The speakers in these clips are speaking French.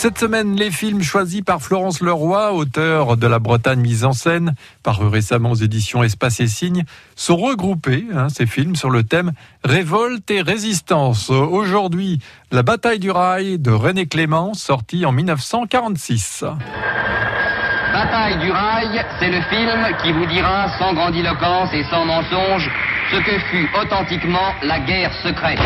Cette semaine, les films choisis par Florence Leroy, auteure de La Bretagne mise en scènes, paru récemment aux éditions Espaces et Signes, sont regroupés, ces films, sur le thème « Révolte et résistance ». Aujourd'hui, « La bataille du rail » de René Clément, sorti en 1946. « Bataille du rail », c'est le film qui vous dira sans grandiloquence et sans mensonge ce que fut authentiquement la guerre secrète.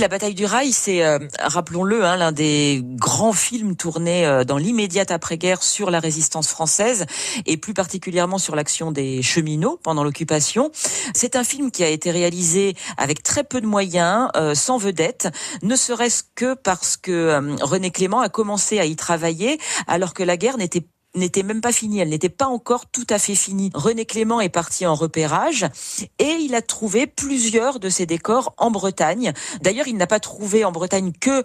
La bataille du rail, c'est, rappelons-le, l'un des grands films tournés dans l'immédiate après-guerre sur la résistance française et plus particulièrement sur l'action des cheminots pendant l'occupation. C'est un film qui a été réalisé avec très peu de moyens, sans vedette, ne serait-ce que parce que René Clément a commencé à y travailler alors que la guerre n'était même pas finie, elle n'était pas encore tout à fait finie. René Clément est parti en repérage et il a trouvé plusieurs de ses décors en Bretagne. D'ailleurs, il n'a pas trouvé en Bretagne que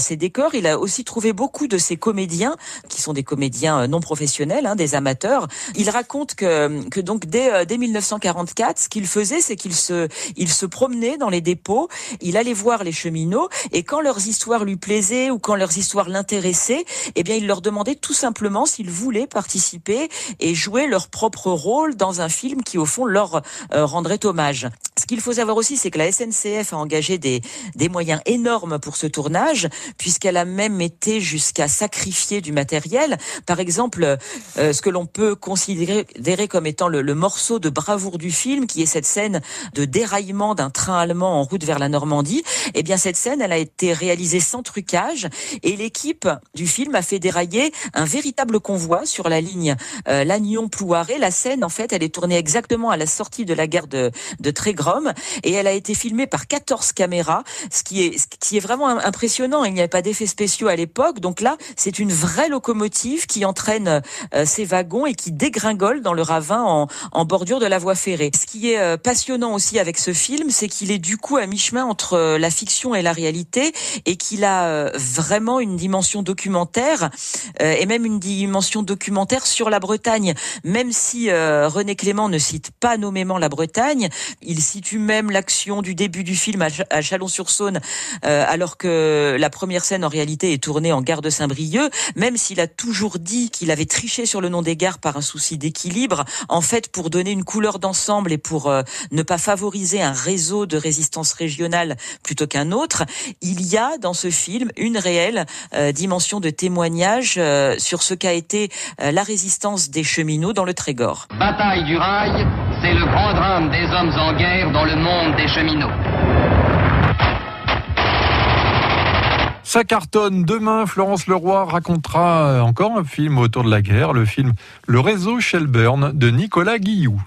ses décors, il a aussi trouvé beaucoup de ses comédiens, qui sont des comédiens non professionnels, des amateurs. Il raconte que donc dès 1944, ce qu'il faisait, c'est qu'il se promenait dans les dépôts, il allait voir les cheminots et quand leurs histoires lui plaisaient ou quand leurs histoires l'intéressaient, eh bien, il leur demandait tout simplement s'ils voulaient participer et jouer leur propre rôle dans un film qui, au fond, leur rendrait hommage. Ce qu'il faut savoir aussi, c'est que la SNCF a engagé des moyens énormes pour ce tournage, puisqu'elle a même été jusqu'à sacrifier du matériel. Par exemple, ce que l'on peut considérer comme étant le morceau de bravoure du film, qui est cette scène de déraillement d'un train allemand en route vers la Normandie, eh bien cette scène, elle a été réalisée sans trucage, et l'équipe du film a fait dérailler un véritable convoi sur la ligne Lannion-Ploërèze. La scène, en fait, elle est tournée exactement à la sortie de la gare de Trégor et elle a été filmée par 14 caméras, ce qui est vraiment impressionnant. Il n'y avait pas d'effets spéciaux à l'époque, donc là, c'est une vraie locomotive qui entraîne ses wagons et qui dégringole dans le ravin en bordure de la voie ferrée. Ce qui est passionnant aussi avec ce film, c'est qu'il est du coup à mi-chemin entre la fiction et la réalité et qu'il a vraiment une dimension documentaire et même une dimension documentaire sur la Bretagne. Même si René Clément ne cite pas nommément la Bretagne, il situe même l'action du début du film à Chalon-sur-Saône, alors que la première scène en réalité est tournée en gare de Saint-Brieuc. Même s'il a toujours dit qu'il avait triché sur le nom des gares par un souci d'équilibre, en fait pour donner une couleur d'ensemble et pour ne pas favoriser un réseau de résistance régionale plutôt qu'un autre, il y a dans ce film une réelle dimension de témoignage sur ce qu'a été la résistance des cheminots dans le Trégor. Bataille du rail, c'est le grand drame des hommes en guerre dans le monde des cheminots. Ça cartonne. Demain, Florence Leroy racontera encore un film autour de la guerre, le film Le Réseau Shelburne de Nicolas Guillou.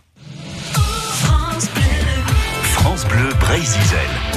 France Bleu Breizh Izel.